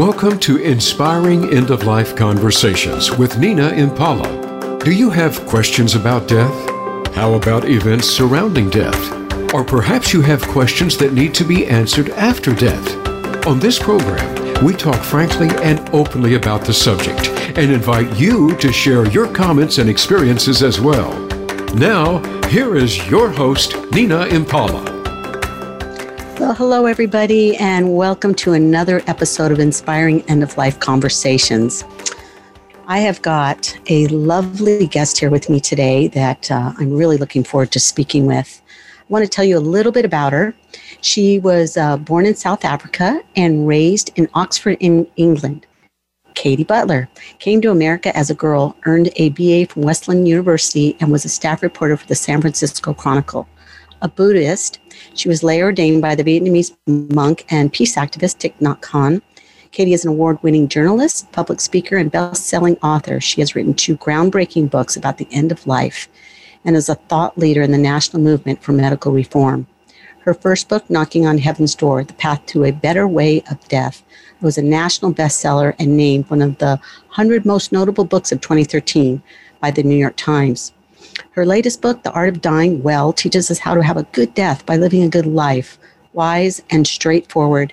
Welcome to Inspiring End-of-Life Conversations with Nina Impala. Do you have questions about death? How about events surrounding death? Or perhaps you have questions that need to be answered after death. On this program, we talk frankly and openly about the subject and invite you to share your comments and experiences as well. Now, here is your host, Nina Impala. Well, hello, everybody, and welcome to another episode of Inspiring End-of-Life Conversations. I have got a lovely guest here with me today that I'm really looking forward to speaking with. I want to tell you a little bit about her. She was born in South Africa and raised in Oxford, England. Katie Butler came to America as a girl, earned a BA from Westland University, and was a staff reporter for the San Francisco Chronicle. A Buddhist, she was later ordained by the Vietnamese monk and peace activist Thich Nhat Hanh. Katie is an award-winning journalist, public speaker, and best-selling author. She has written 2 groundbreaking books about the end of life and is a thought leader in the national movement for medical reform. Her first book, Knocking on Heaven's Door, The Path to a Better Way of Death, was a national bestseller and named one of the 100 most notable books of 2013 by the New York Times. Her latest book, The Art of Dying Well, teaches us how to have a good death by living a good life, wise and straightforward.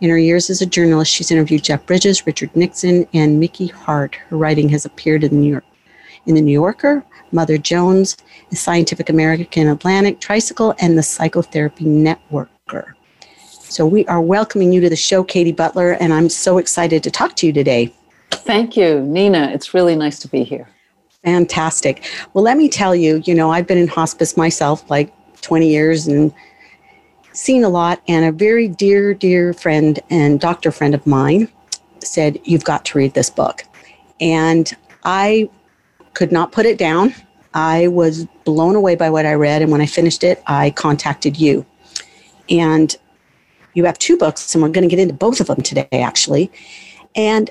In her years as a journalist, she's interviewed Jeff Bridges, Richard Nixon, and Mickey Hart. Her writing has appeared in The New Yorker, Mother Jones, Scientific American, Atlantic, Tricycle, and The Psychotherapy Networker. So we are welcoming you to the show, Katie Butler, and I'm so excited to talk to you today. Thank you, Nina. It's really nice to be here. Fantastic. Well, let me tell you, I've been in hospice myself like 20 years and seen a lot. And a very dear, dear friend and doctor friend of mine said, you've got to read this book. And I could not put it down. I was blown away by what I read. And when I finished it, I contacted you. And you have 2 books, and we're going to get into both of them today, actually. And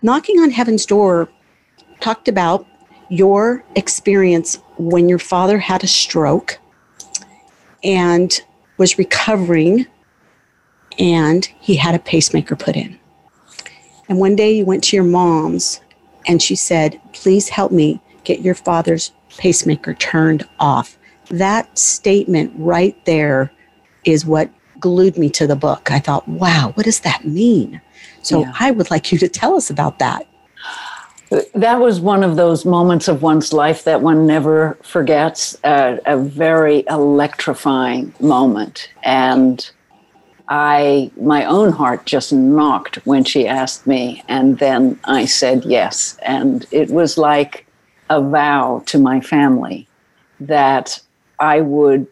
Knocking on Heaven's Door talked about your experience when your father had a stroke and was recovering, and he had a pacemaker put in. And one day you went to your mom's, and she said, please help me get your father's pacemaker turned off. That statement right there is what glued me to the book. I thought, wow, what does that mean? So yeah. I would like you to tell us about that. That was one of those moments of one's life that one never forgets, a very electrifying moment. And my own heart just knocked when she asked me, and then I said yes. And it was like a vow to my family that I would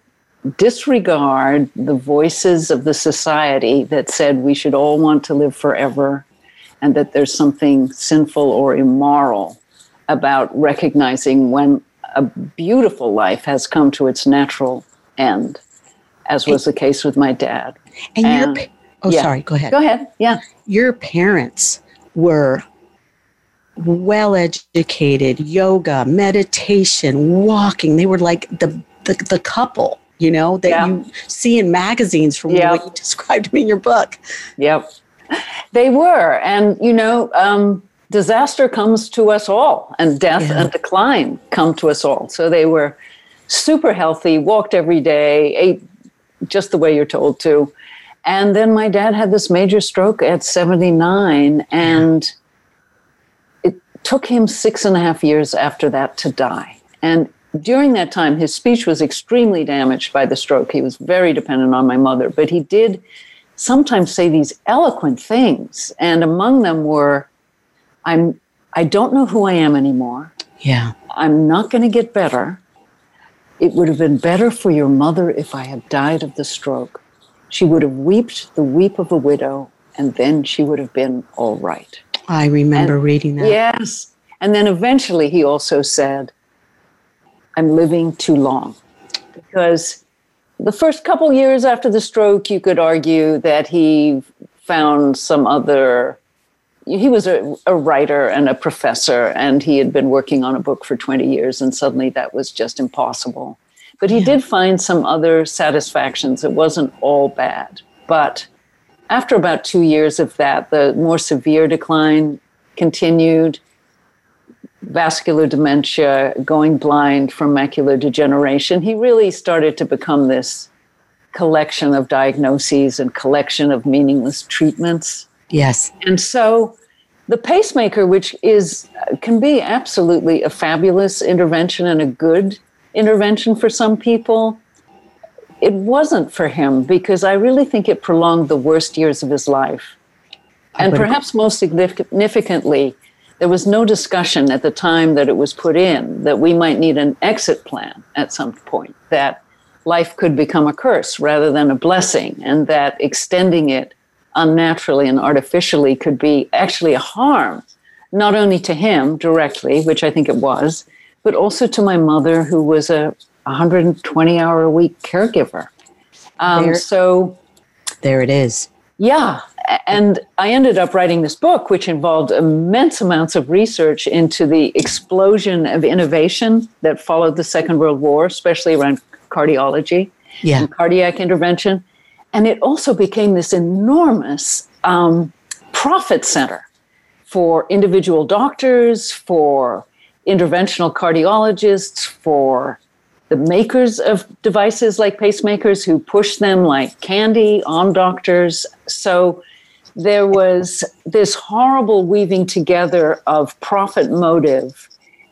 disregard the voices of the society that said we should all want to live forever, and that there's something sinful or immoral about recognizing when a beautiful life has come to its natural end, as was the case with my dad. And sorry, go ahead. Go ahead, yeah. Your parents were well-educated, yoga, meditation, walking. They were like the couple, that you see in magazines from what you described to me in your book. Yep. They were. And, disaster comes to us all, and death and decline come to us all. So they were super healthy, walked every day, ate just the way you're told to. And then my dad had this major stroke at 79, and it took him 6.5 years after that to die. And during that time, his speech was extremely damaged by the stroke. He was very dependent on my mother, but he did sometimes say these eloquent things. And among them were, I don't know who I am anymore. Yeah. I'm not going to get better. It would have been better for your mother if I had died of the stroke. She would have wept the weep of a widow, and then she would have been all right. I remember reading that. Yes. And then eventually he also said, I'm living too long. Because the first couple years after the stroke, you could argue that he found some other, he was a writer and a professor, and he had been working on a book for 20 years, and suddenly that was just impossible. But he did find some other satisfactions. It wasn't all bad. But After about 2 years of that, the more severe decline continued, vascular dementia, going blind from macular degeneration. He really started to become this collection of diagnoses and collection of meaningless treatments. Yes. And so the pacemaker, which can be absolutely a fabulous intervention and a good intervention for some people, it wasn't for him, because I really think it prolonged the worst years of his life. And perhaps most significantly, there was no discussion at the time that it was put in that we might need an exit plan at some point, that life could become a curse rather than a blessing, and that extending it unnaturally and artificially could be actually a harm, not only to him directly, which I think it was, but also to my mother, who was a 120-hour-a-week caregiver. There it is. Yeah. And I ended up writing this book, which involved immense amounts of research into the explosion of innovation that followed the Second World War, especially around cardiology and cardiac intervention. And it also became this enormous profit center for individual doctors, for interventional cardiologists, for the makers of devices like pacemakers, who pushed them like candy on doctors. So there was this horrible weaving together of profit motive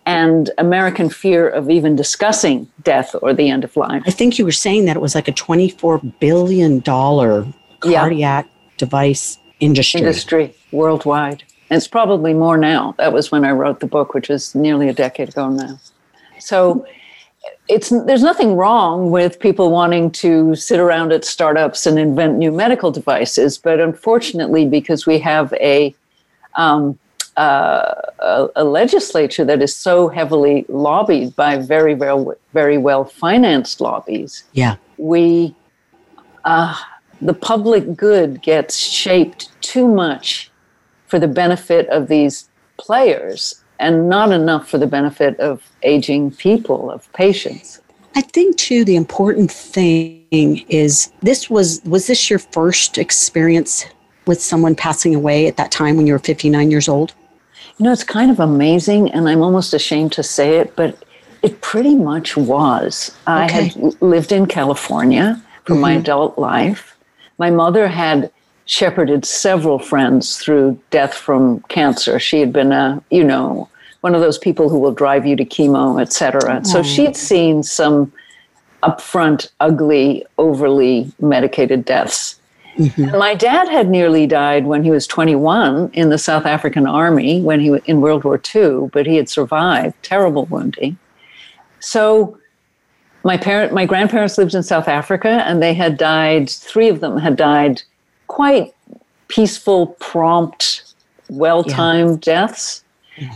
and American fear of even discussing death or the end of life. I think you were saying that it was like a $24 billion cardiac device industry worldwide. And it's probably more now. That was when I wrote the book, which was nearly a decade ago now. So there's nothing wrong with people wanting to sit around at startups and invent new medical devices, but unfortunately, because we have a legislature that is so heavily lobbied by very, very, very well-financed lobbies, the public good gets shaped too much for the benefit of these players, and not enough for the benefit of aging people, of patients. I think, too, the important thing is, was this your first experience with someone passing away at that time when you were 59 years old? You know, it's kind of amazing, and I'm almost ashamed to say it, but it pretty much was. Okay. I had lived in California for my adult life. My mother had shepherded several friends through death from cancer. She had been one of those people who will drive you to chemo, et cetera. So she'd seen some upfront, ugly, overly medicated deaths. Mm-hmm. And my dad had nearly died when he was 21 in the South African Army when he was in World War II, but he had survived terrible wounding. So my grandparents lived in South Africa, and they had died, three of them had died quite peaceful, prompt, well-timed deaths.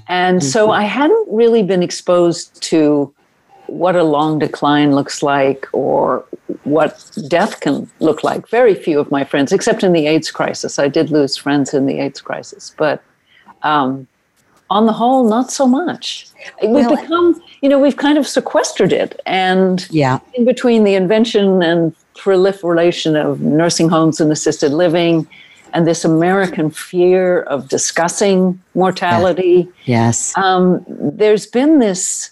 And so I hadn't really been exposed to what a long decline looks like or what death can look like. Very few of my friends, except in the AIDS crisis. I did lose friends in the AIDS crisis. But on the whole, not so much. We've kind of sequestered it. And in between the invention and proliferation of nursing homes and assisted living, and this American fear of discussing mortality. Yes. There's been this,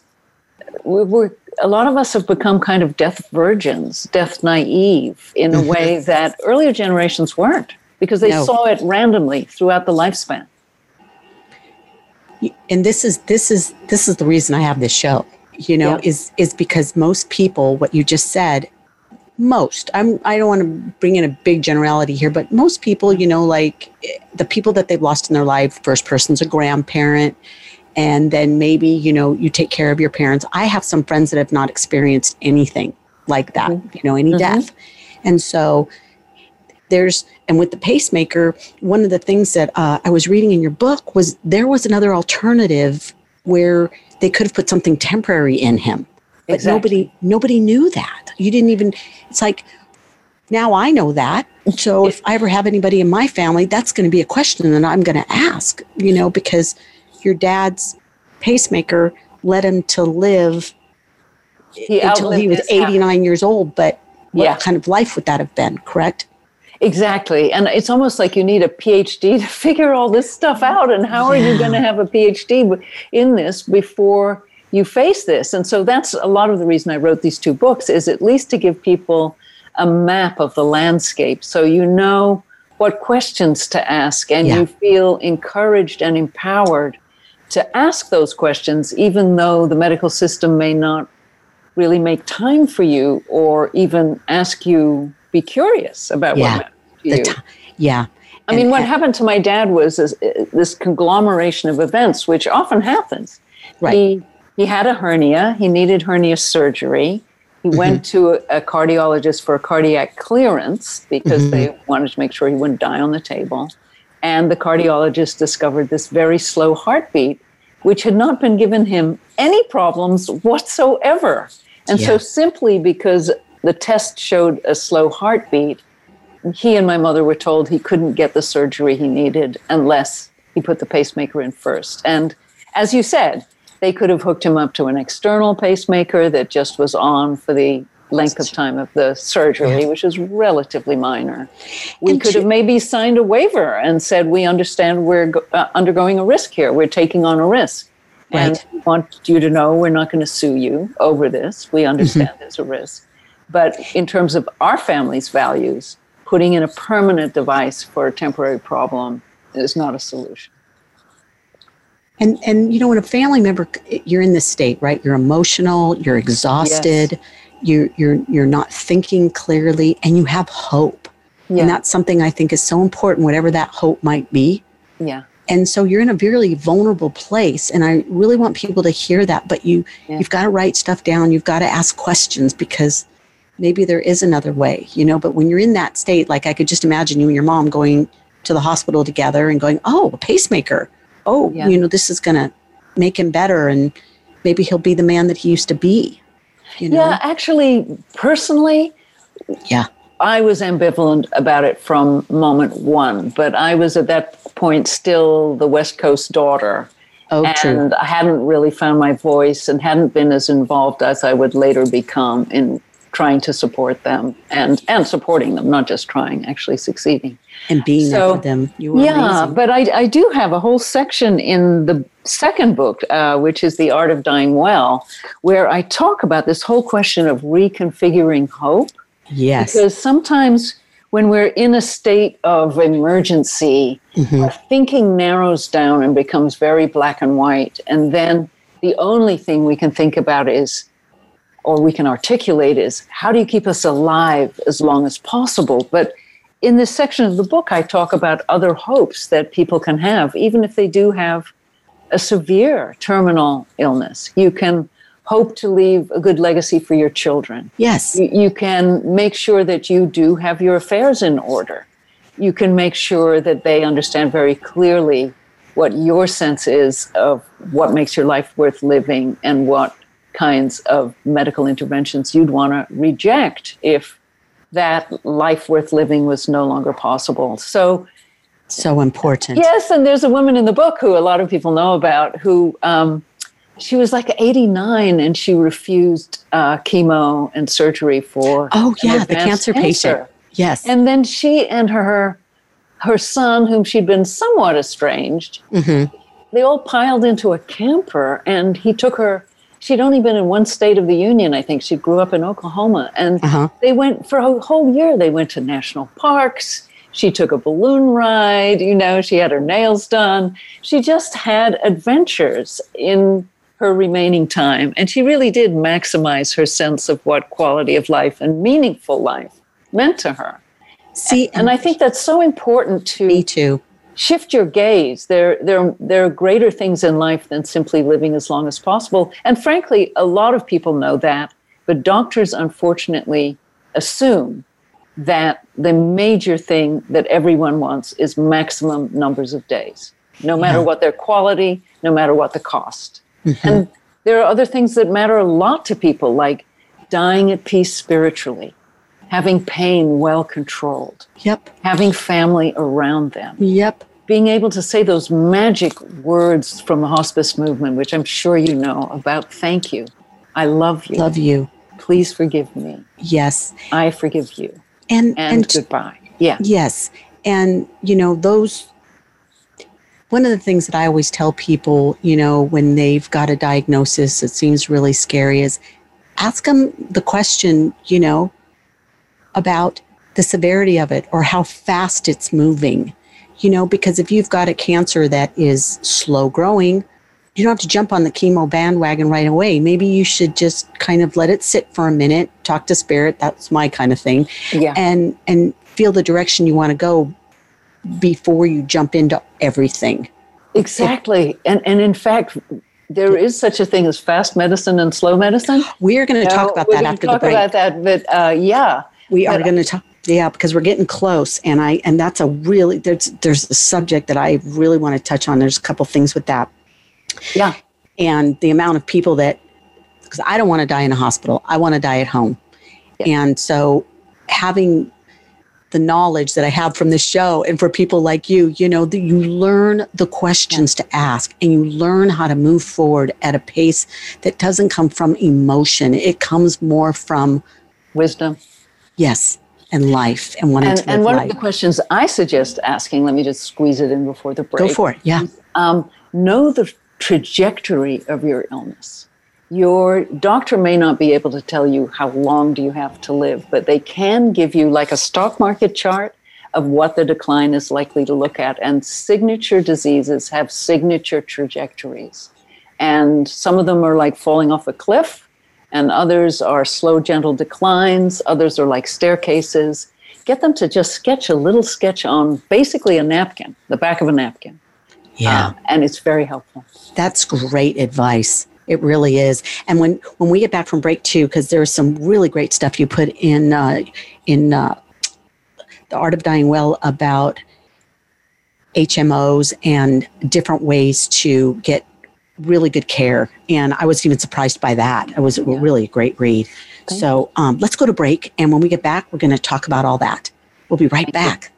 a lot of us have become kind of death virgins, death naive, in a way that earlier generations weren't, because they saw it randomly throughout the lifespan. And this is the reason I have this show, is because most people, what you just said, I don't want to bring in a big generality here, but most people, like the people that they've lost in their life, first person's a grandparent, and then maybe, you take care of your parents. I have some friends that have not experienced anything like that, any death. And so and with the pacemaker, one of the things that I was reading in your book was there was another alternative where they could have put something temporary in him. But nobody knew that. You didn't even, it's like, now I know that. So if I ever have anybody in my family, that's going to be a question that I'm going to ask, because your dad's pacemaker led him to live until he was 89 years old. But what kind of life would that have been, correct? Exactly. And it's almost like you need a PhD to figure all this stuff out. And how are you going to have a PhD in this before you face this? And so that's a lot of the reason I wrote these two books, is at least to give people a map of the landscape so you know what questions to ask, and you feel encouraged and empowered to ask those questions, even though the medical system may not really make time for you or even ask you, be curious about what matters to you. I mean, what happened to my dad was this conglomeration of events, which often happens. Right. He had a hernia. He needed hernia surgery. He went to a cardiologist for a cardiac clearance because they wanted to make sure he wouldn't die on the table. And the cardiologist discovered this very slow heartbeat, which had not been given him any problems whatsoever. And so simply because the test showed a slow heartbeat, he and my mother were told he couldn't get the surgery he needed unless he put the pacemaker in first. And as you said, they could have hooked him up to an external pacemaker that just was on for the length of time of the surgery, which is relatively minor. We could have maybe signed a waiver and said, we understand we're undergoing a risk here. We're taking on a risk. Right. And we want you to know we're not going to sue you over this. We understand there's a risk. But in terms of our family's values, putting in a permanent device for a temporary problem is not a solution. And you know, when a family member, you're in this state, right? You're emotional, you're exhausted, you're not thinking clearly, and you have hope. Yeah. And that's something I think is so important, whatever that hope might be. Yeah. And so you're in a really vulnerable place, and I really want people to hear that, but you've got to write stuff down, you've got to ask questions, because maybe there is another way, you know, but when you're in that state, like I could just imagine you and your mom going to the hospital together and going, oh, a pacemaker. Oh, you know, this is going to make him better, and maybe he'll be the man that he used to be. You know? Yeah, actually, personally, I was ambivalent about it from moment one, but I was at that point still the West Coast daughter. Oh, and true. I hadn't really found my voice and hadn't been as involved as I would later become in trying to support them and supporting them, not just trying, actually succeeding. And being there for them. You were amazing. But I do have a whole section in the second book, which is The Art of Dying Well, where I talk about this whole question of reconfiguring hope. Yes. Because sometimes when we're in a state of emergency, our thinking narrows down and becomes very black and white. And then the only thing we can think about is, or we can articulate is, how do you keep us alive as long as possible? But in this section of the book, I talk about other hopes that people can have, even if they do have a severe terminal illness. You can hope to leave a good legacy for your children. Yes. You can make sure that you do have your affairs in order. You can make sure that they understand very clearly what your sense is of what makes your life worth living and what kinds of medical interventions you'd want to reject if that life worth living was no longer possible. So important. Yes, and there's a woman in the book who a lot of people know about who she was like 89 and she refused chemo and surgery for the cancer patient. Yes. And then she and her son, whom she'd been somewhat estranged, they all piled into a camper, and he took her. She'd only been in one state of the union, I think. She grew up in Oklahoma. And they went, for a whole year, they went to national parks. She took a balloon ride. You know, she had her nails done. She just had adventures in her remaining time. And she really did maximize her sense of what quality of life and meaningful life meant to her. See, and I think that's so important to me too. Shift your gaze. There are greater things in life than simply living as long as possible. And frankly, a lot of people know that, but doctors unfortunately assume that the major thing that everyone wants is maximum numbers of days, no matter what their quality, no matter what the cost. And there are other things that matter a lot to people, like dying at peace spiritually, having pain well controlled. Yep. Having family around them. Yep. Being able to say those magic words from the hospice movement, which I'm sure you know about, thank you, I love you. Love you. Please forgive me. Yes. I forgive you. And goodbye. Yeah. Yes. And, you know, those, one of the things that I always tell people, you know, when they've got a diagnosis that seems really scary is ask them the question, you know, about the severity of it or how fast it's moving, you know, because if you've got a cancer that is slow growing, you don't have to jump on the chemo bandwagon right away. Maybe you should just kind of let it sit for a minute, talk to spirit. That's my kind of thing. Yeah. And feel the direction you want to go before you jump into everything. Exactly. And in fact, there is such a thing as fast medicine and slow medicine. We are going to talk about that after the break. We're going to talk about that, but yeah. We are going to talk. Yeah, because we're getting close, and that's a really, there's a subject that I really want to touch on. There's a couple things with that. Yeah. And the amount of people that, because I don't want to die in a hospital. I want to die at home. Yeah. And so having the knowledge that I have from this show and for people like you, you know, that you learn the questions to ask and you learn how to move forward at a pace that doesn't come from emotion. It comes more from wisdom. Yes. And life and wanting to live life. And one of the questions I suggest asking, let me just squeeze it in before the break. Go for it, yeah. Know the trajectory of your illness. Your doctor may not be able to tell you how long do you have to live, but they can give you like a stock market chart of what the decline is likely to look at. And signature diseases have signature trajectories. And some of them are like falling off a cliff. And others are slow, gentle declines. Others are like staircases. Get them to just sketch a little sketch on basically a napkin, the back of a napkin. Yeah. And it's very helpful. That's great advice. It really is. And when we get back from break too, because there's some really great stuff you put in The Art of Dying Well about HMOs and different ways to get really good care. And I was even surprised by that. It was really a great read. Thank so let's go to break. And when we get back, we're going to talk about all that. We'll be right back.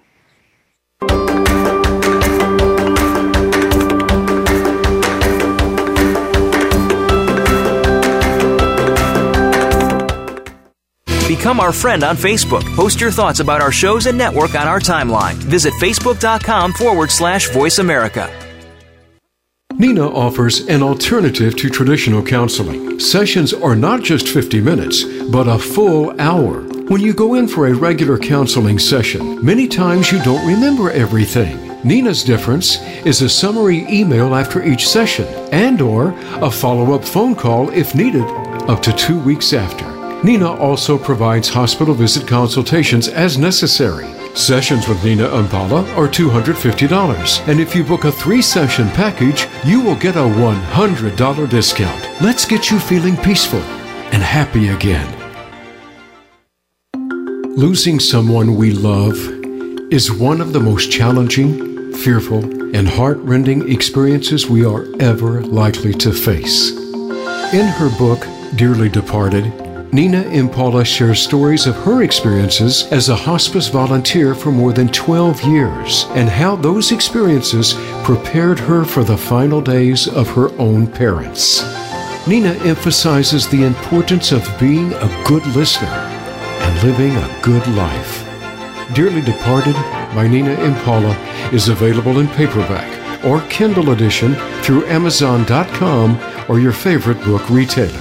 Become our friend on Facebook. Post your thoughts about our shows and network on our timeline. Visit Facebook.com/Voice America. Nina offers an alternative to traditional counseling. Sessions are not just 50 minutes, but a full hour. When you go in for a regular counseling session, many times you don't remember everything. Nina's difference is a summary email after each session and/or a follow-up phone call if needed up to 2 weeks after. Nina also provides hospital visit consultations as necessary. Sessions with Nina Impala are $250, and if you book a 3-session package, you will get a $100 discount. Let's get you feeling peaceful and happy again. Losing someone we love is one of the most challenging, fearful, and heart-rending experiences we are ever likely to face. In her book, Dearly Departed, Nina Impala shares stories of her experiences as a hospice volunteer for more than 12 years and how those experiences prepared her for the final days of her own parents. Nina emphasizes the importance of being a good listener and living a good life. Dearly Departed by Nina Impala is available in paperback or Kindle edition through Amazon.com or your favorite book retailer.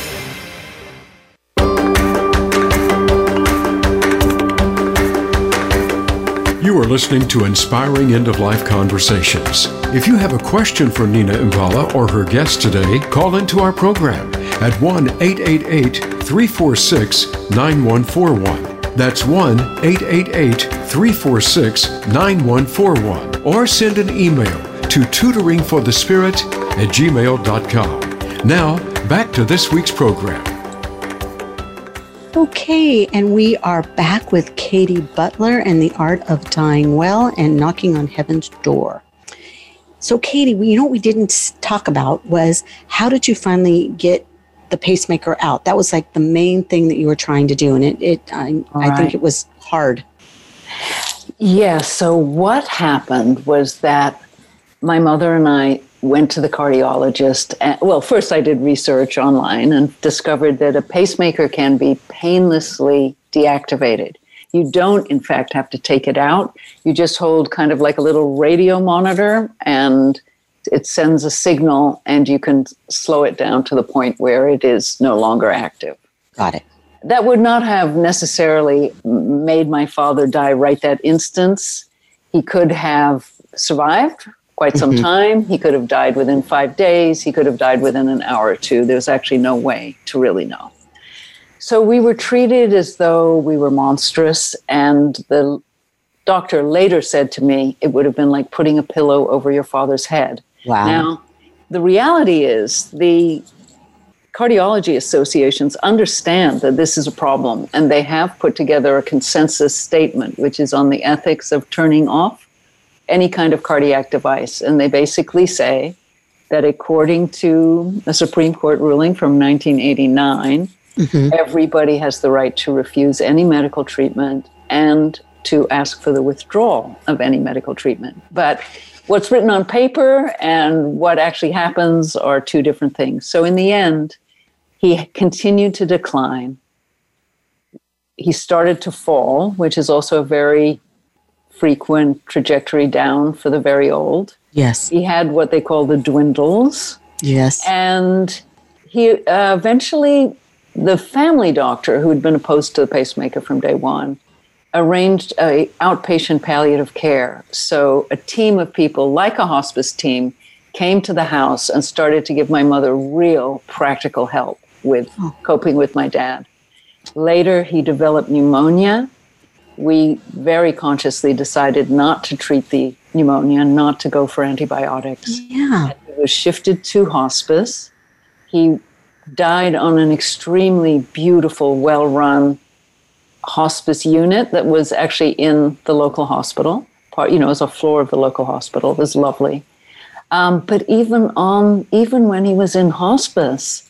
You are listening to Inspiring End-of-Life Conversations. If you have a question for Nina Impala or her guest today, call into our program at 1-888-346-9141. That's 1-888-346-9141. Or send an email to tutoringforthespirit@gmail.com. Now, back to this week's program. Okay, and we are back with Katie Butler and The Art of Dying Well and Knocking on Heaven's Door. So Katie, you know what we didn't talk about was how did you finally get the pacemaker out? That was like the main thing that you were trying to do, and I think it was hard. Yeah, so what happened was that my mother and I went to the cardiologist. And, well, first I did research online and discovered that a pacemaker can be painlessly deactivated. You don't, in fact, have to take it out. You just hold kind of like a little radio monitor and it sends a signal and you can slow it down to the point where it is no longer active. Got it. That would not have necessarily made my father die right that instance. He could have survived quite some time. He could have died within 5 days. He could have died within an hour or two. There's actually no way to really know. So we were treated as though we were monstrous, and the doctor later said to me, it would have been like putting a pillow over your father's head. Wow. Now, the reality is the cardiology associations understand that this is a problem, and they have put together a consensus statement, which is on the ethics of turning off any kind of cardiac device. And they basically say that according to a Supreme Court ruling from 1989, everybody has the right to refuse any medical treatment and to ask for the withdrawal of any medical treatment. But what's written on paper and what actually happens are two different things. So in the end, he continued to decline. He started to fall, which is also a very frequent trajectory down for the very old. Yes. He had what they call the dwindles. Yes. And he eventually, the family doctor who had been opposed to the pacemaker from day one, arranged a outpatient palliative care. So a team of people, like a hospice team, came to the house and started to give my mother real practical help with coping with my dad. Later, he developed pneumonia. We very consciously decided not to treat the pneumonia, not to go for antibiotics. Yeah. He was shifted to hospice. He died on an extremely beautiful, well-run hospice unit that was actually in the local hospital. Part, you know, it was a floor of the local hospital. It was lovely. But even when he was in hospice,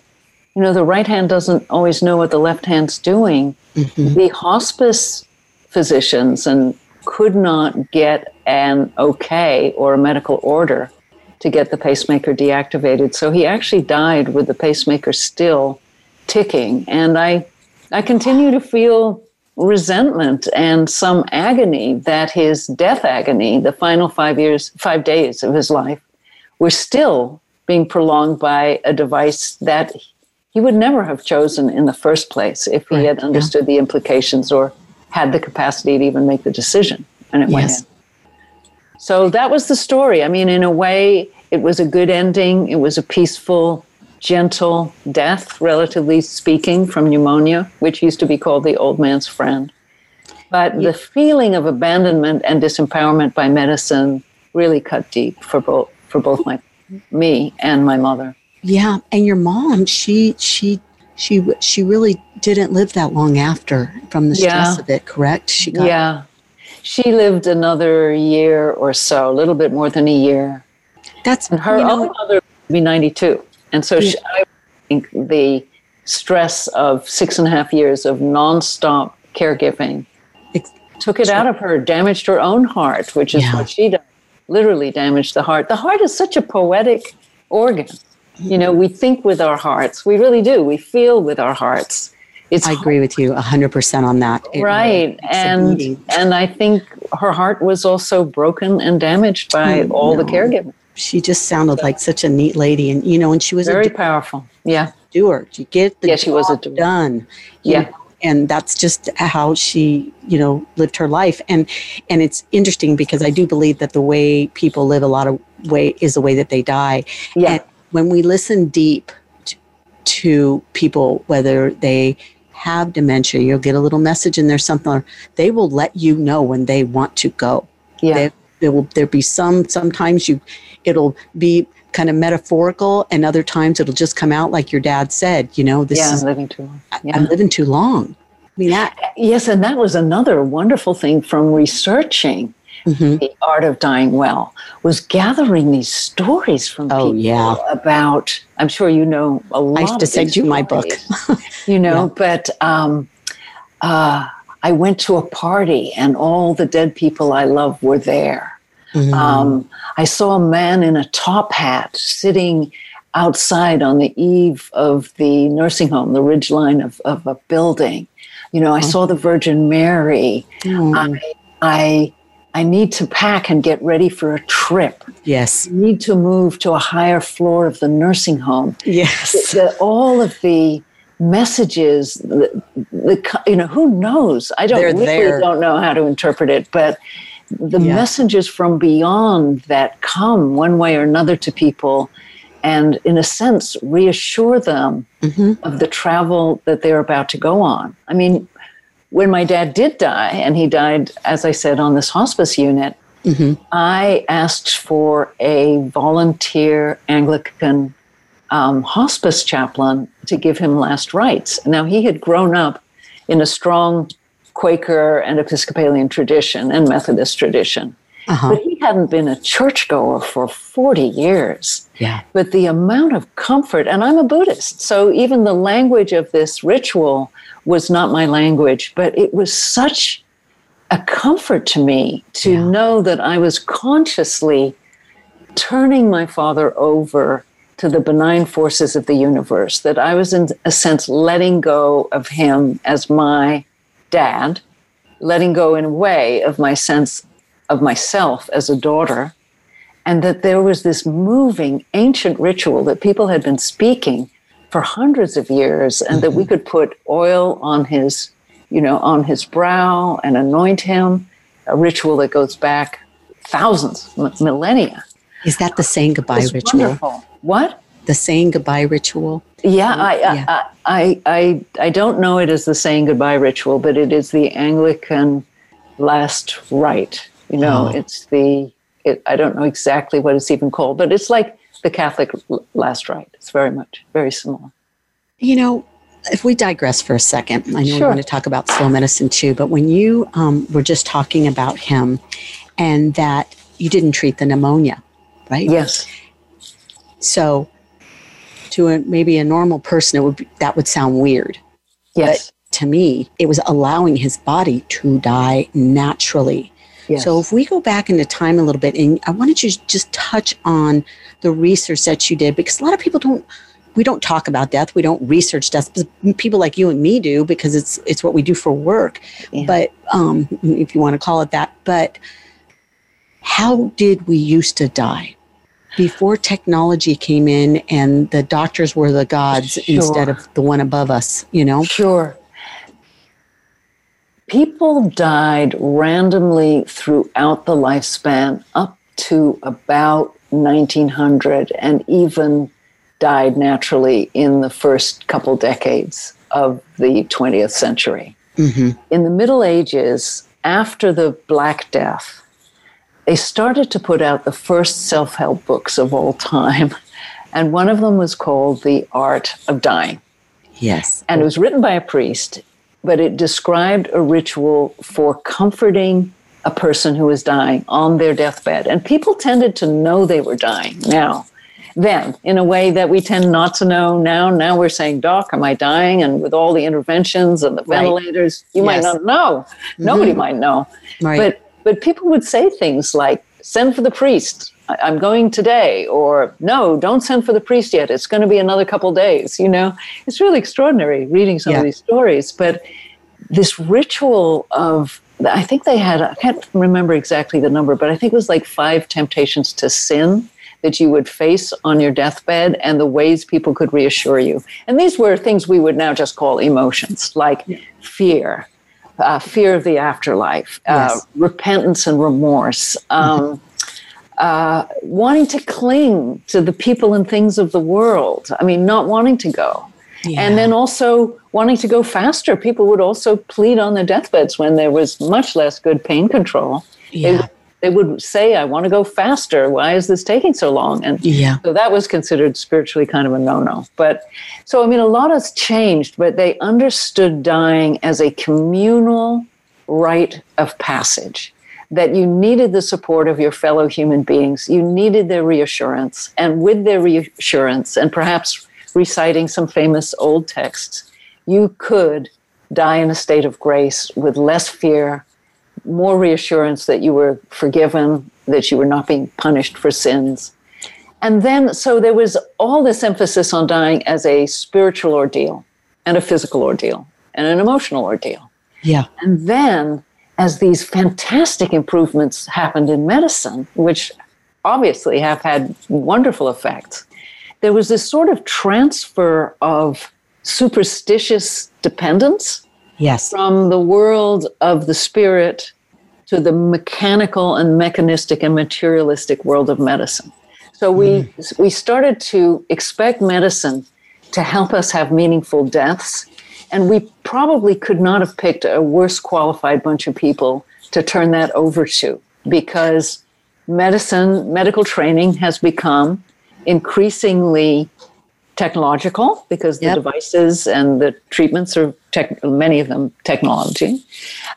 you know, the right hand doesn't always know what the left hand's doing. The hospice physicians and could not get an okay or a medical order to get the pacemaker deactivated. So he actually died with the pacemaker still ticking. And I continue to feel resentment and some agony that his death agony, the final 5 days of his life, were still being prolonged by a device that he would never have chosen in the first place if he had understood the implications or had the capacity to even make the decision, and it went in. So that was the story. I mean, in a way, it was a good ending. It was a peaceful, gentle death, relatively speaking, from pneumonia, which used to be called the old man's friend. But the feeling of abandonment and disempowerment by medicine really cut deep for both me and my mother. Yeah, and your mom, she really didn't live that long after from the stress of it, correct? She lived another year or so, a little bit more than a year. And her mother would be 92. And so I think the stress of 6.5 years of nonstop caregiving took it out of her, damaged her own heart, which is what she done, literally damaged the heart. The heart is such a poetic organ. You know, we think with our hearts. We really do. We feel with our hearts. I agree with you 100% on that. Right. And I think her heart was also broken and damaged by all the caregiving. She just sounded like such a neat lady. And, you know, and she was very powerful. Yeah. Doer. You get the job was done. Yeah. Know? And that's just how she, you know, lived her life. And it's interesting because I do believe that the way people live is the way that they die. Yeah. And when we listen deep to people, whether they have dementia, you'll get a little message in there, something, they will let you know when they want to go. Yeah. There'll be sometimes it'll be kind of metaphorical, and other times it'll just come out like your dad said, you know, this is living too long. I'm living too long. Yes, and that was another wonderful thing from researching The Art of Dying Well, was gathering these stories from people about, I'm sure you know a lot of I used to send you my book. But I went to a party and all the dead people I love were there. Mm-hmm. I saw a man in a top hat sitting outside on the eve of the nursing home, the ridgeline of a building. You know, I saw the Virgin Mary. Mm. I need to pack and get ready for a trip. Yes. I need to move to a higher floor of the nursing home. Yes. All of the messages, who knows? I don't know how to interpret it, but the messages from beyond that come one way or another to people and, in a sense, reassure them of the travel that they're about to go on. I mean, when my dad did die, and he died, as I said, on this hospice unit, I asked for a volunteer Anglican hospice chaplain to give him last rites. Now, he had grown up in a strong Quaker and Episcopalian tradition and Methodist tradition. But he hadn't been a churchgoer for 40 years. Yeah. But the amount of comfort, and I'm a Buddhist, so even the language of this ritual was not my language, but it was such a comfort to me to know that I was consciously turning my father over to the benign forces of the universe, that I was, in a sense, letting go of him as my dad, letting go in a way of my sense of myself as a daughter, and that there was this moving ancient ritual that people had been speaking for hundreds of years, and that we could put oil on his, on his brow and anoint him, a ritual that goes back thousands, millennia. Is that the saying goodbye ritual? Wonderful. What? The saying goodbye ritual? Yeah, I don't know it as the saying goodbye ritual, but it is the Anglican last rite. I don't know exactly what it's even called, but it's like the Catholic last rite. It's very similar. If we digress for a second, I know we want to talk about slow medicine too, but when you were just talking about him and that you didn't treat the pneumonia, right? Yes. So to maybe a normal person, that would sound weird. Yes. But to me, it was allowing his body to die naturally. Yes. So if we go back into time a little bit, and I wanted you to just touch on the research that you did, because a lot of people we don't talk about death. We don't research death. People like you and me do, because it's what we do for work. Yeah. But if you want to call it that, but how did we used to die before technology came in and the doctors were the gods instead of the one above us, Sure. People died randomly throughout the lifespan up to about 1900, and even died naturally in the first couple decades of the 20th century. Mm-hmm. In the Middle Ages, after the Black Death, they started to put out the first self-help books of all time, and one of them was called The Art of Dying. Yes. And it was written by a priest, but it described a ritual for comforting a person who was dying on their deathbed. And people tended to know they were dying then, in a way that we tend not to know now. Now we're saying, Doc, am I dying? And with all the interventions and the ventilators, you might not know. Mm-hmm. Nobody might know. Right. But people would say things like, send for the priest. I'm going today, or no, don't send for the priest yet. It's going to be another couple days, It's really extraordinary reading some of these stories. But this ritual of, I think they had, I can't remember exactly the number, but I think it was like 5 temptations to sin that you would face on your deathbed and the ways people could reassure you. And these were things we would now just call emotions, like fear of the afterlife, repentance and remorse, wanting to cling to the people and things of the world. I mean, not wanting to go. Yeah. And then also wanting to go faster. People would also plead on their deathbeds when there was much less good pain control. Yeah. They would They would say, I want to go faster. Why is this taking so long? And so that was considered spiritually kind of a no-no. But so, I mean, a lot has changed, but they understood dying as a communal rite of passage, that you needed the support of your fellow human beings. You needed their reassurance. And with their reassurance and perhaps reciting some famous old texts, you could die in a state of grace with less fear, more reassurance that you were forgiven, that you were not being punished for sins. And then, so there was all this emphasis on dying as a spiritual ordeal and a physical ordeal and an emotional ordeal. Yeah. And then, as these fantastic improvements happened in medicine, which obviously have had wonderful effects, there was this sort of transfer of superstitious dependence from the world of the spirit to the mechanical and mechanistic and materialistic world of medicine. So we started to expect medicine to help us have meaningful deaths, and we probably could not have picked a worse qualified bunch of people to turn that over to, because medicine, medical training has become increasingly technological, because the devices and the treatments are, many of them, technology.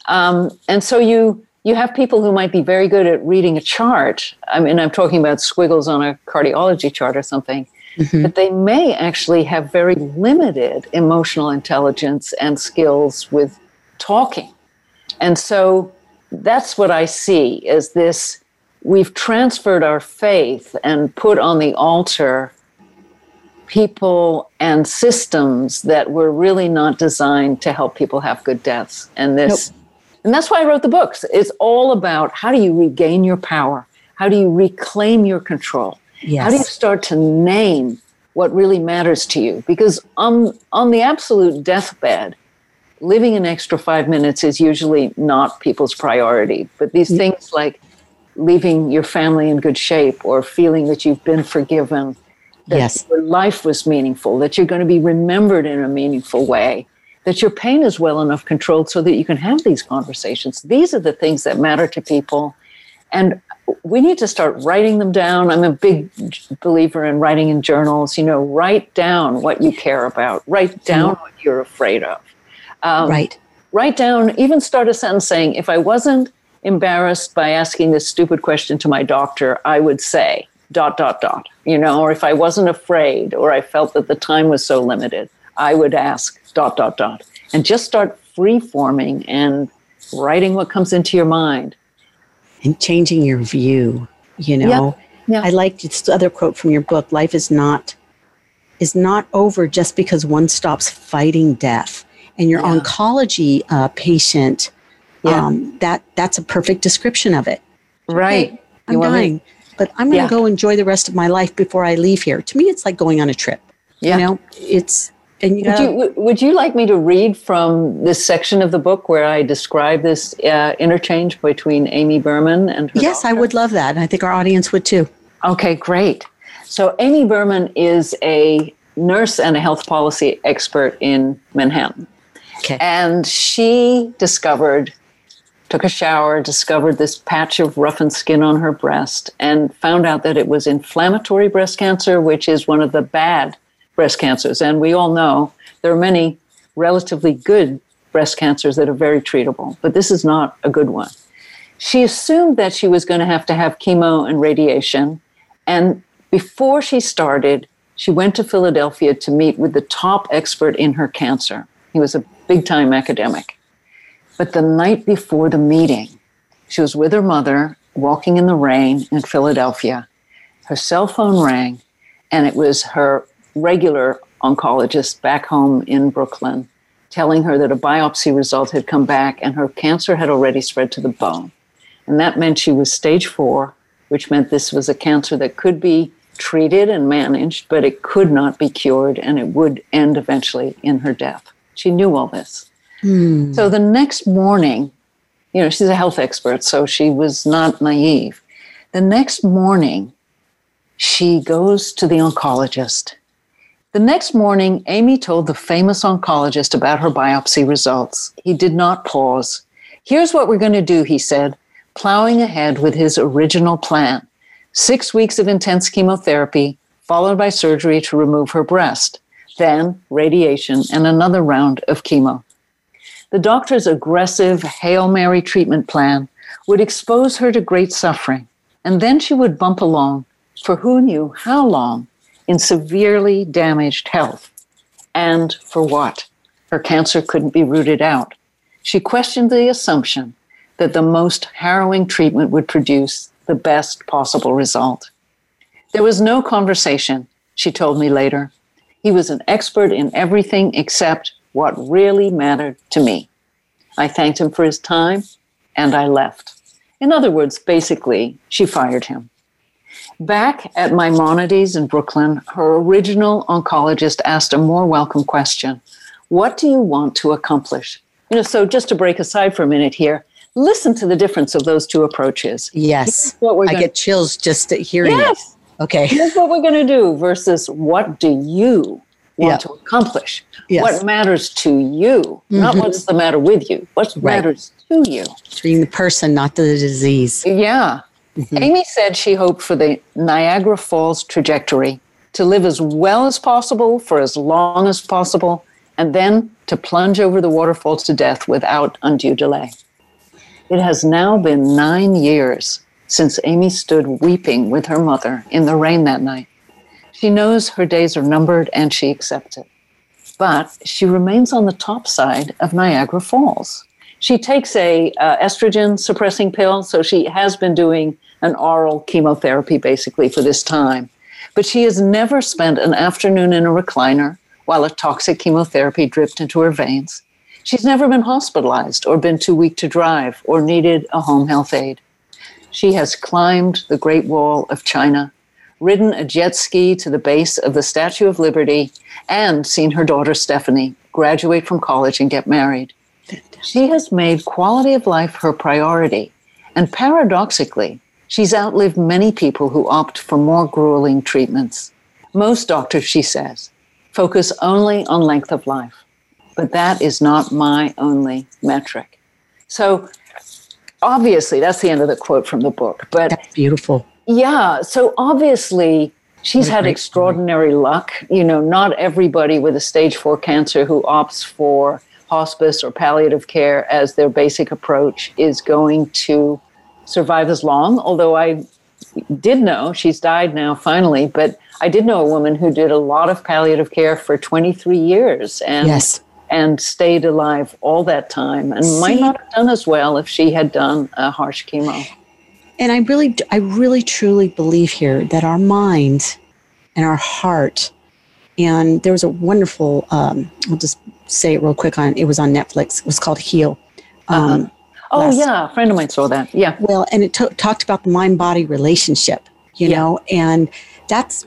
And so you have people who might be very good at reading a chart. I mean, I'm talking about squiggles on a cardiology chart or something. But they may actually have very limited emotional intelligence and skills with talking. And so that's what I see is this, we've transferred our faith and put on the altar people and systems that were really not designed to help people have good deaths. And this, and that's why I wrote the books. It's all about how do you regain your power? How do you reclaim your control? Yes. How do you start to name what really matters to you? Because on the absolute deathbed, living an extra 5 minutes is usually not people's priority. But these things like leaving your family in good shape, or feeling that you've been forgiven, that your life was meaningful, that you're going to be remembered in a meaningful way, that your pain is well enough controlled so that you can have these conversations. These are the things that matter to people. And we need to start writing them down. I'm a big believer in writing in journals. You know, write down what you care about. Write down what you're afraid of. Write down, even start a sentence saying, if I wasn't embarrassed by asking this stupid question to my doctor, I would say, ... you know, or if I wasn't afraid, or I felt that the time was so limited, I would ask ... and just start free-forming and writing what comes into your mind. And changing your view, you know. I liked this other quote from your book, life is not over just because one stops fighting death. And your oncology patient, that's a perfect description of it. Right. Okay, I'm dying, but I'm going to go enjoy the rest of my life before I leave here. To me, it's like going on a trip. Yeah. You know, it's... And you would you like me to read from this section of the book where I describe this interchange between Amy Berman and her daughter? I would love that. I think our audience would too. Okay, great. So Amy Berman is a nurse and a health policy expert in Manhattan. Okay. And she took a shower, discovered this patch of roughened skin on her breast, and found out that it was inflammatory breast cancer, which is one of the bad breast cancers. And we all know there are many relatively good breast cancers that are very treatable, but this is not a good one. She assumed that she was going to have chemo and radiation. And before she started, she went to Philadelphia to meet with the top expert in her cancer. He was a big-time academic. But the night before the meeting, she was with her mother, walking in the rain in Philadelphia. Her cell phone rang, and it was her regular oncologist back home in Brooklyn, telling her that a biopsy result had come back and her cancer had already spread to the bone. And that meant she was stage 4, which meant this was a cancer that could be treated and managed, but it could not be cured, and it would end eventually in her death. She knew all this. So the next morning, you know, she's a health expert, so she was not naive. The next morning, she goes to the oncologist. The next morning, Amy told the famous oncologist about her biopsy results. He did not pause. Here's what we're going to do, he said. plowing ahead with his original plan. 6 weeks of intense chemotherapy, followed by surgery to remove her breast, then radiation and another round of chemo. The doctor's aggressive Hail Mary treatment plan would expose her to great suffering, and then she would bump along for who knew how long in severely damaged health. And for what? Her cancer couldn't be rooted out. She questioned the assumption that the most harrowing treatment would produce the best possible result. There was no conversation, she told me later. He was an expert in everything except what really mattered to me. I thanked him for his time, and I left. In other words, basically, she fired him. Back at Maimonides in Brooklyn, her original oncologist asked a more welcome question. What do you want to accomplish? So just to break aside for a minute here, listen to the difference of those two approaches. Yes. I get chills just at hearing it. Yes. Okay. Here's what we're going to do versus what do you want to accomplish? Yes. What matters to you? Mm-hmm. Not what's the matter with you. What matters to you? Treating the person, not the disease. Yeah. Mm-hmm. Amy said she hoped for the Niagara Falls trajectory, to live as well as possible for as long as possible, and then to plunge over the waterfalls to death without undue delay. It has now been 9 years since Amy stood weeping with her mother in the rain that night. She knows her days are numbered and she accepts it. But she remains on the top side of Niagara Falls. She takes a estrogen-suppressing pill, so she has been doing an oral chemotherapy basically for this time. But she has never spent an afternoon in a recliner while a toxic chemotherapy dripped into her veins. She's never been hospitalized or been too weak to drive or needed a home health aid. She has climbed the Great Wall of China, ridden a jet ski to the base of the Statue of Liberty, and seen her daughter Stephanie graduate from college and get married. She has made quality of life her priority, and paradoxically, she's outlived many people who opt for more grueling treatments. Most doctors, she says, focus only on length of life. But that is not my only metric. So obviously, that's the end of the quote from the book. But that's beautiful. Yeah. So obviously, she's had extraordinary luck. You know, not everybody with a stage 4 cancer who opts for hospice or palliative care as their basic approach is going to survive as long. Although I did know, she's died now finally, but I did know a woman who did a lot of palliative care for 23 years. And yes. And stayed alive all that time and might not have done as well if she had done a harsh chemo. And I really truly believe here that our mind and our heart, and there was a wonderful, I'll just say it real quick, it was on Netflix. It was called Heal. Yeah. A friend of mine saw that. Yeah. Well, and it talked about the mind-body relationship, you know, and that's,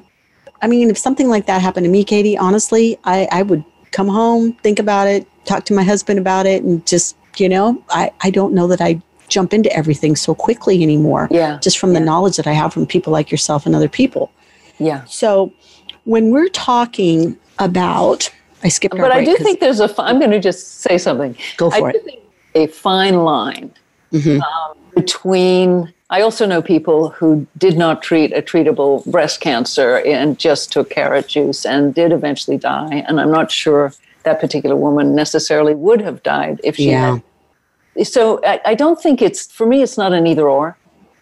I mean, if something like that happened to me, Katie, honestly, I would come home, think about it, talk to my husband about it, and just, you know, I don't know that I jump into everything so quickly anymore. Yeah. Just from the knowledge that I have from people like yourself and other people. Yeah. So when we're talking about, I skipped our break. But I do think there's I'm going to just say something. Go for it. I do think a fine line between, I also know people who did not treat a treatable breast cancer and just took carrot juice and did eventually die. And I'm not sure that particular woman necessarily would have died if she had. So I don't think for me, it's not an either or.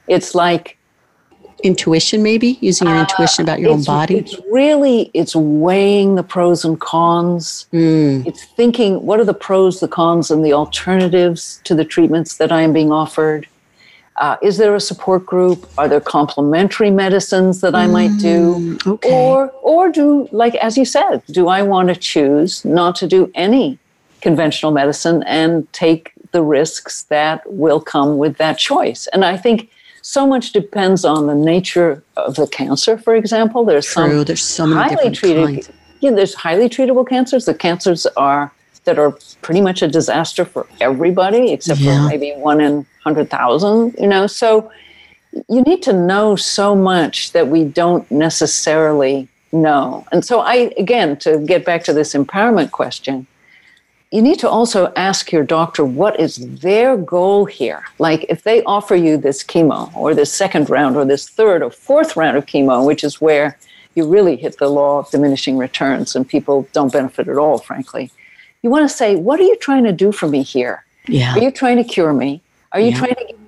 It's like intuition, maybe using your intuition about your own body. It's weighing the pros and cons. Mm. It's thinking, what are the pros, the cons, and the alternatives to the treatments that I am being offered? Is there a support group? Are there complementary medicines that I might do? Okay. Or do, like, as you said, do I want to choose not to do any conventional medicine and take the risks that will come with that choice? And I think so much depends on the nature of the cancer, for example. There's so many highly treated kinds. Yeah, there's highly treatable cancers. The cancers that are pretty much a disaster for everybody, except for maybe one in 100,000, you know. So you need to know so much that we don't necessarily know. And so again, to get back to this empowerment question, you need to also ask your doctor what is their goal here. Like if they offer you this chemo or this second round or this third or fourth round of chemo, which is where you really hit the law of diminishing returns and people don't benefit at all, frankly. You want to say, what are you trying to do for me here? Yeah. Are you trying to cure me? Are you trying to give me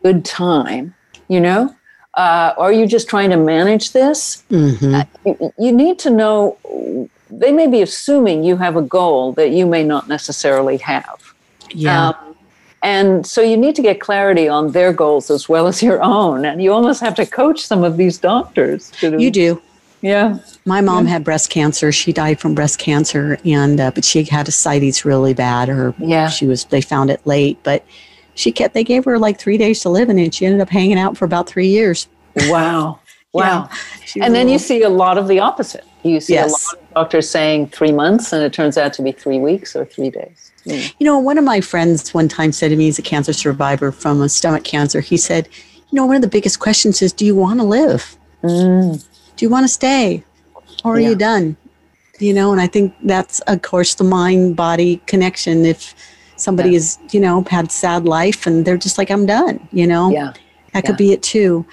a good time? You know? Are you just trying to manage this? Mm-hmm. You need to know, they may be assuming you have a goal that you may not necessarily have. Yeah. And so you need to get clarity on their goals as well as your own. And you almost have to coach some of these doctors. You do. Yeah. My mom had breast cancer. She died from breast cancer, and but she had ascites really bad. They found it late, but they gave her like 3 days to live, and she ended up hanging out for about 3 years. Wow. Wow. Yeah, and then you see a lot of the opposite. You see a lot of doctors saying 3 months, and it turns out to be 3 weeks or 3 days. Mm. You know, one of my friends one time said to me, he's a cancer survivor from a stomach cancer. He said, you know, one of the biggest questions is, do you want to live? Mm. Do you want to stay? Or are you done? You know, and I think that's, of course, the mind-body connection. If somebody has, you know, had sad life and they're just like, I'm done, you know, that could be it too.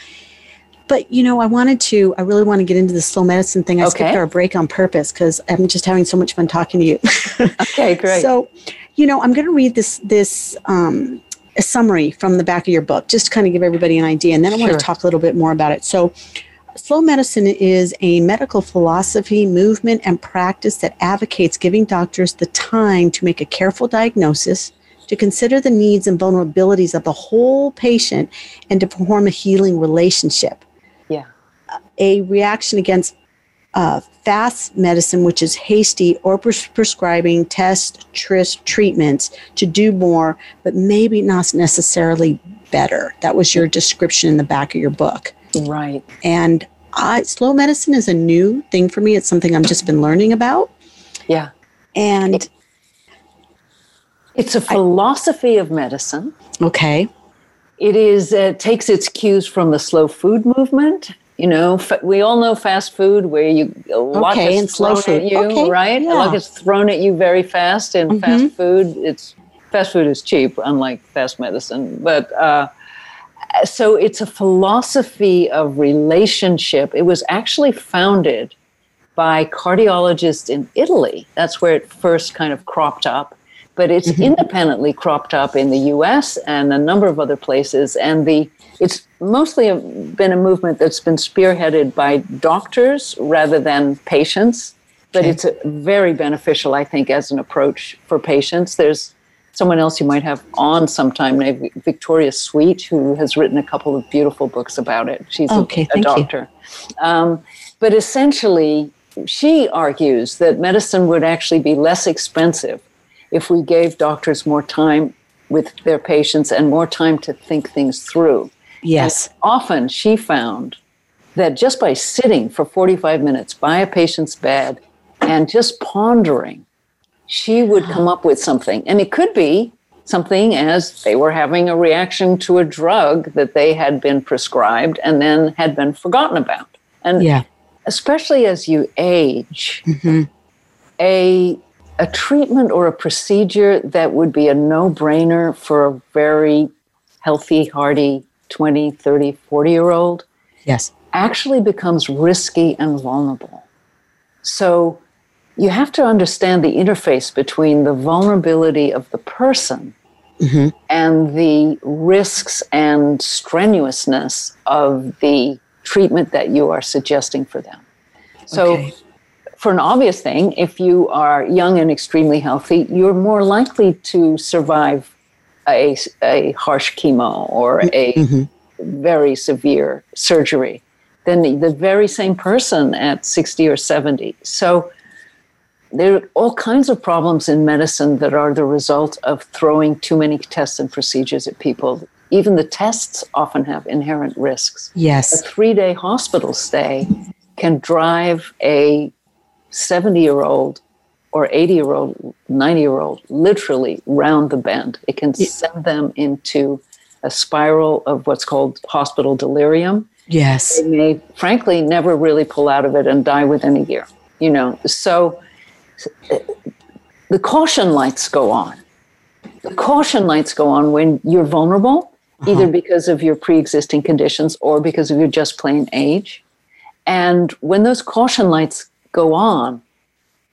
But, you know, I really want to get into the slow medicine thing. I skipped our break on purpose because I'm just having so much fun talking to you. Okay, great. So, you know, I'm going to read a summary from the back of your book, just to kind of give everybody an idea. And then I want to talk a little bit more about it. So slow medicine is a medical philosophy, movement, and practice that advocates giving doctors the time to make a careful diagnosis, to consider the needs and vulnerabilities of the whole patient, and to perform a healing relationship. Yeah. A reaction against fast medicine, which is hasty or prescribing test treatments to do more, but maybe not necessarily better. That was your description in the back of your book. Right. And slow medicine is a new thing for me. It's something I've just been learning about. Yeah. And it's a philosophy of medicine. Okay. It is, takes its cues from the slow food movement. You know, we all know fast food where a lot gets thrown at you, right? Yeah. A lot gets thrown at you very fast in fast food. Fast food is cheap, unlike fast medicine. But so it's a philosophy of relationship. It was actually founded by cardiologists in Italy. That's where it first kind of cropped up. But it's independently cropped up in the U.S. and a number of other places. And it's mostly been a movement that's been spearheaded by doctors rather than patients. But it's very beneficial, I think, as an approach for patients. There's someone else you might have on sometime named Victoria Sweet, who has written a couple of beautiful books about it. She's a doctor. But essentially, she argues that medicine would actually be less expensive if we gave doctors more time with their patients and more time to think things through. Yes. And often she found that just by sitting for 45 minutes by a patient's bed and just pondering, she would come up with something. And it could be something as they were having a reaction to a drug that they had been prescribed and then had been forgotten about. And especially as you age, a treatment or a procedure that would be a no-brainer for a very healthy, hardy 20, 30, 40-year-old actually becomes risky and vulnerable. So you have to understand the interface between the vulnerability of the person and the risks and strenuousness of the treatment that you are suggesting for them. So for an obvious thing, if you are young and extremely healthy, you're more likely to survive a harsh chemo or a very severe surgery than the very same person at 60 or 70. So there are all kinds of problems in medicine that are the result of throwing too many tests and procedures at people. Even the tests often have inherent risks. Yes. A 3-day hospital stay can drive a 70-year-old or 80-year-old, 90-year-old, literally round the bend. It can send them into a spiral of what's called hospital delirium. Yes. They may, frankly, never really pull out of it and die within a year, you know. So the caution lights go on. The caution lights go on when you're vulnerable, either because of your pre-existing conditions or because of your just plain age. And when those caution lights go on,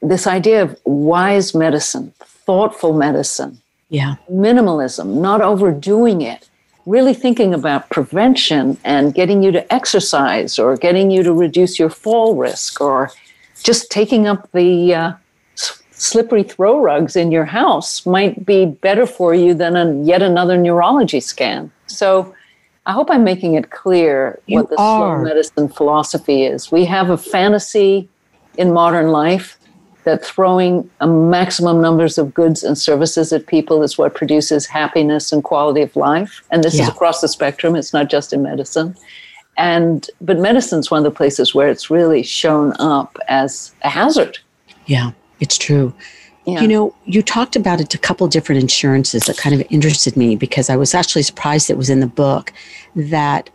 this idea of wise medicine, thoughtful medicine, minimalism, not overdoing it, really thinking about prevention and getting you to exercise or getting you to reduce your fall risk or just taking up the slippery throw rugs in your house might be better for you than yet another neurology scan. So I hope I'm making it clear what the slow medicine philosophy is. We have a fantasy in modern life that throwing a maximum numbers of goods and services at people is what produces happiness and quality of life. And this is across the spectrum. It's not just in medicine. But medicine's one of the places where it's really shown up as a hazard. Yeah, it's true. Yeah. You know, you talked about it to a couple different insurances that kind of interested me because I was actually surprised it was in the book that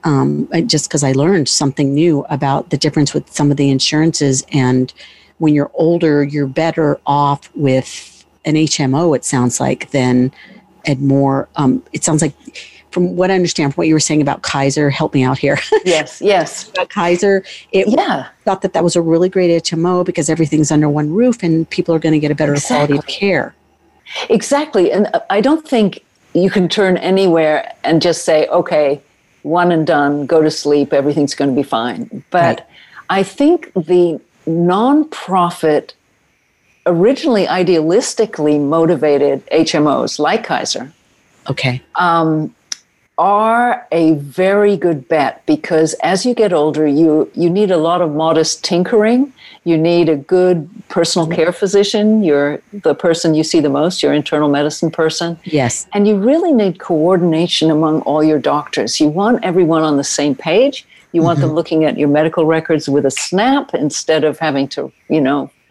just because I learned something new about the difference with some of the insurances. And when you're older, you're better off with an HMO, it sounds like, than at more, it sounds like, from what I understand, from what you were saying about Kaiser, help me out here. Yes, yes. About Kaiser, thought that was a really great HMO because everything's under one roof and people are going to get a better quality of care. Exactly. And I don't think you can turn anywhere and just say, okay, one and done, go to sleep, everything's going to be fine. But right. I think the nonprofit, originally idealistically motivated HMOs like Kaiser are a very good bet because as you get older, you need a lot of modest tinkering. You need a good personal care physician. You're the person you see the most, your internal medicine person. Yes. And you really need coordination among all your doctors. You want everyone on the same page. You want them looking at your medical records with a snap instead of having to,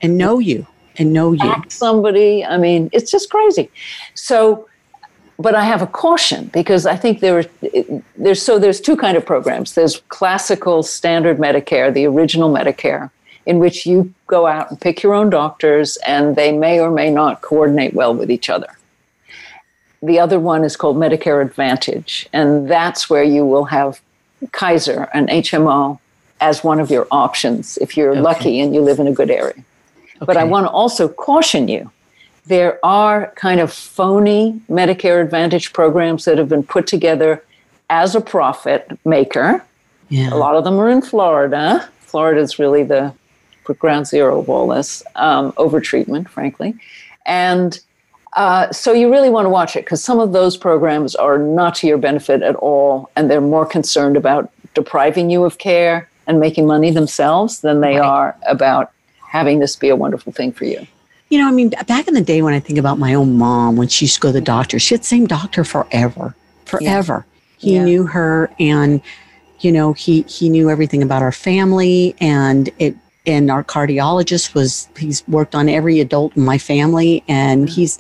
act somebody. I mean, it's just crazy. So, but I have a caution because I think there's two kinds of programs. There's classical standard Medicare, the original Medicare, in which you go out and pick your own doctors and they may or may not coordinate well with each other. The other one is called Medicare Advantage, and that's where you will have Kaiser, an HMO, as one of your options if you're lucky and you live in a good area. Okay. But I want to also caution you. There are kind of phony Medicare Advantage programs that have been put together as a profit maker. Yeah. A lot of them are in Florida. Florida is really the ground zero of all this overtreatment, frankly. And so you really want to watch it because some of those programs are not to your benefit at all, and they're more concerned about depriving you of care and making money themselves than they are about having this be a wonderful thing for you. You know, I mean, back in the day when I think about my own mom, when she used to go to the doctor, she had the same doctor forever. Yeah. He knew her, and, you know, he knew everything about our family, and our cardiologist he's worked on every adult in my family, and he's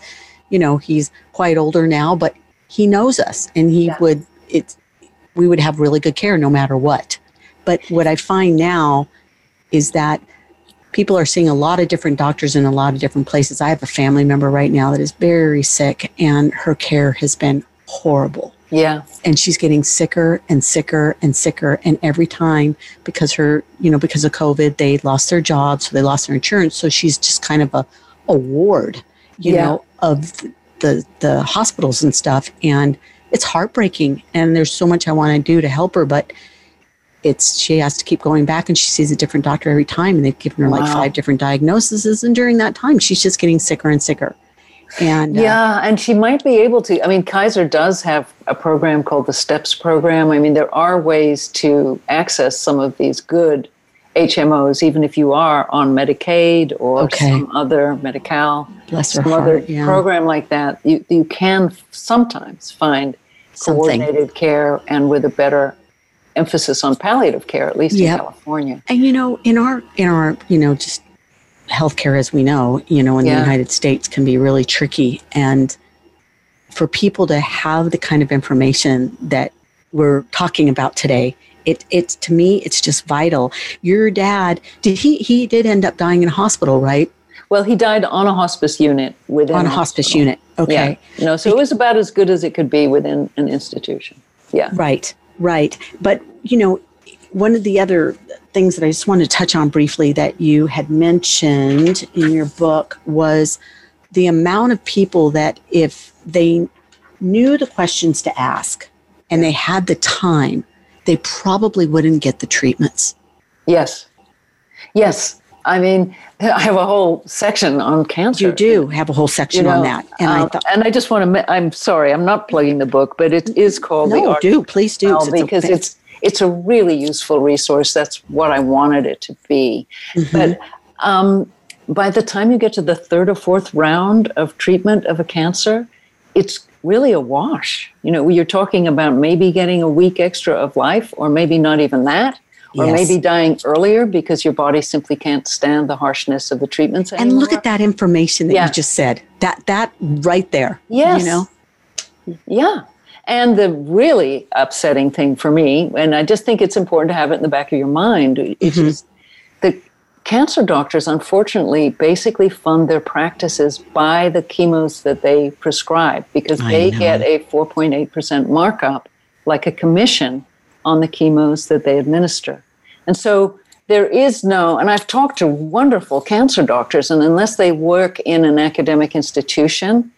quite older now, but he knows us, and we would have really good care no matter what. But what I find now is that people are seeing a lot of different doctors in a lot of different places. I have a family member right now that is very sick, and her care has been horrible. Yeah. And she's getting sicker and sicker and sicker. And every time because of COVID, they lost their job. So they lost their insurance. So she's just kind of a ward, you know, of the hospitals and stuff. And it's heartbreaking. And there's so much I want to do to help her, but she has to keep going back, and she sees a different doctor every time. And they've given her like 5 different diagnoses. And during that time, she's just getting sicker and sicker. And and she might be able to. I mean, Kaiser does have a program called the STEPS program. I mean, there are ways to access some of these good HMOs, even if you are on Medicaid or some other Medi-Cal, program like that. You can sometimes find coordinated care and with a better emphasis on palliative care, at least in California. And you know, in our just healthcare, as we know, in the United States can be really tricky. And for people to have the kind of information that we're talking about today, it's to me, it's just vital. Your dad, he did end up dying in a hospital, right? Well, he died on a hospice unit. Okay. Yeah. No, so it was about as good as it could be within an institution. Yeah. Right, right. But, you know, one of the other things that I just want to touch on briefly that you had mentioned in your book was the amount of people that if they knew the questions to ask and they had the time, they probably wouldn't get the treatments. Yes. Yes. I mean, I have a whole section on cancer. You do have a whole section on that. And I just want to, I'm sorry, I'm not plugging the book, but it is called The Art of Dying Well. No, do, please do. Because it's a really useful resource. That's what I wanted it to be. Mm-hmm. But by the time you get to the third or fourth round of treatment of a cancer, it's really a wash. You know, you're talking about maybe getting a week extra of life or maybe not even that. Or maybe dying earlier because your body simply can't stand the harshness of the treatments anymore. And look at that information that you just said. That right there. Yes. You know? Yeah. And the really upsetting thing for me, and I just think it's important to have it in the back of your mind, is the cancer doctors, unfortunately, basically fund their practices by the chemos that they prescribe because they get a 4.8% markup, like a commission, on the chemos that they administer. And so there is no, and I've talked to wonderful cancer doctors, and unless they work in an academic institution,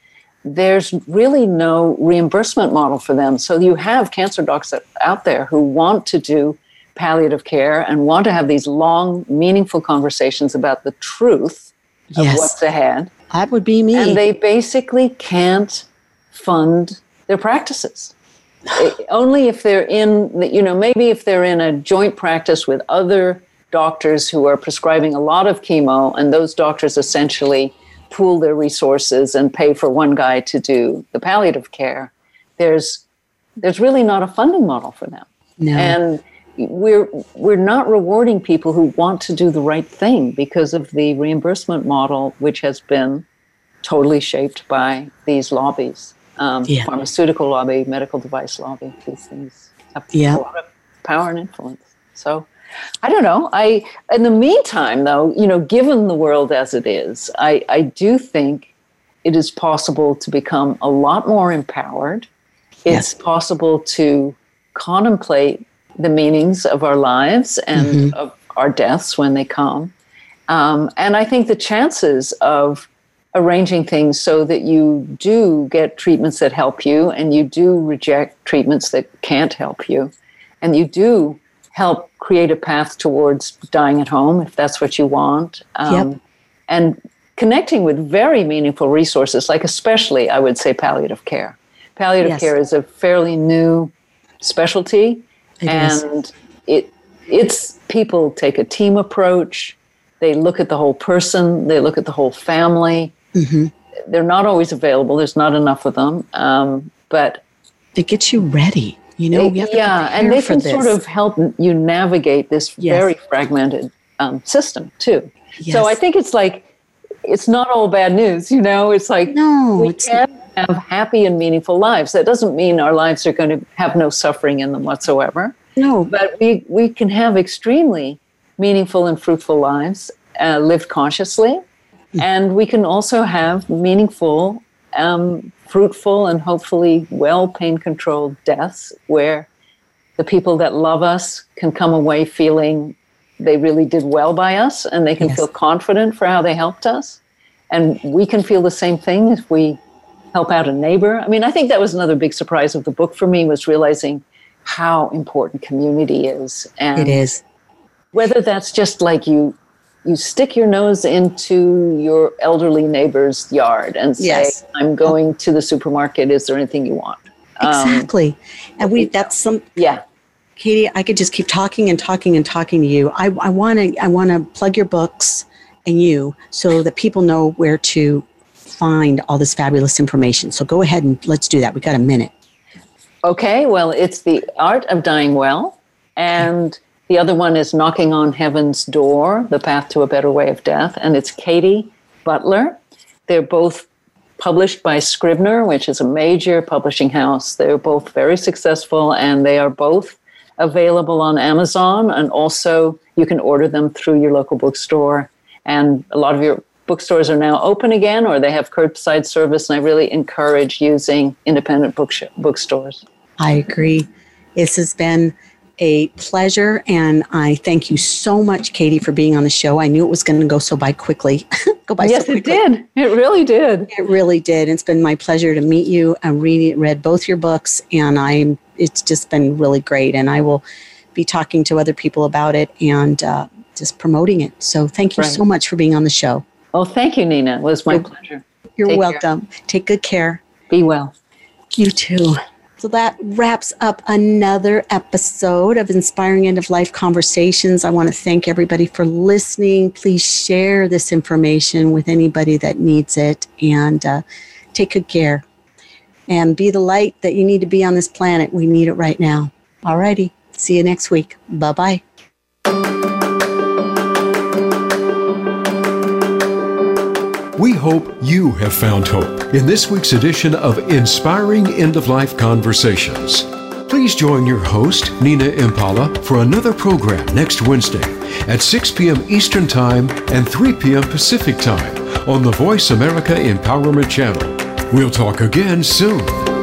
there's really no reimbursement model for them. So you have cancer docs out there who want to do palliative care and want to have these long, meaningful conversations about the truth of what's ahead. That would be me. And they basically can't fund their practices. Only if they're in, you know, maybe if they're in a joint practice with other doctors who are prescribing a lot of chemo, and those doctors essentially pool their resources and pay for one guy to do the palliative care. There's really not a funding model for them. No. And we're not rewarding people who want to do the right thing because of the reimbursement model, which has been totally shaped by these lobbies. Pharmaceutical lobby, medical device lobby, these things have a lot of power and influence. So I don't know. In the meantime, though, you know, given the world as it is, I do think it is possible to become a lot more empowered. It's possible to contemplate the meanings of our lives and of our deaths when they come. And I think the chances of arranging things so that you do get treatments that help you and you do reject treatments that can't help you and you do help create a path towards dying at home if that's what you want and connecting with very meaningful resources, like especially I would say palliative care. Palliative care is a fairly new specialty and it's people take a team approach. They look at the whole person. They look at the whole family. Mm-hmm. They're not always available. There's not enough of them. But it gets you ready. You know, you have to and they can sort of help you navigate this very fragmented system too. Yes. So I think it's like it's not all bad news. You know, it's like we can have happy and meaningful lives. That doesn't mean our lives are going to have no suffering in them whatsoever. No, but we can have extremely meaningful and fruitful lives lived consciously. And we can also have meaningful, fruitful, and hopefully well pain-controlled deaths where the people that love us can come away feeling they really did well by us and they can feel confident for how they helped us. And we can feel the same thing if we help out a neighbor. I mean, I think that was another big surprise of the book for me was realizing how important community is. And it is. Whether that's just like you stick your nose into your elderly neighbor's yard and say, I'm going to the supermarket. Is there anything you want? Exactly. And that's some. Yeah. Katie, I could just keep talking and talking and talking to you. I want to plug your books and you so that people know where to find all this fabulous information. So go ahead and let's do that. We got a minute. Okay. Well, it's The Art of Dying Well. And the other one is Knocking on Heaven's Door, The Path to a Better Way of Death, and it's Katie Butler. They're both published by Scribner, which is a major publishing house. They're both very successful, and they are both available on Amazon, and also you can order them through your local bookstore, and a lot of your bookstores are now open again, or they have curbside service, and I really encourage using independent bookstores. I agree. This has been a pleasure, and I thank you so much, Katie, for being on the show. I knew it was going to go by so quickly. Yes, it did. It really did. It's been my pleasure to meet you. I read both your books, and it's just been really great, and I will be talking to other people about it and just promoting it. So thank you so much for being on the show. Oh, thank you, Nina. It was my pleasure. You're welcome. Take good care. Be well. You too. So that wraps up another episode of Inspiring End of Life Conversations. I want to thank everybody for listening. Please share this information with anybody that needs it, and take good care and be the light that you need to be on this planet. We need it right now. All righty. See you next week. Bye-bye. We hope you have found hope in this week's edition of Inspiring End-of-Life Conversations. Please join your host, Nina Impala, for another program next Wednesday at 6 p.m. Eastern Time and 3 p.m. Pacific Time on the Voice America Empowerment Channel. We'll talk again soon.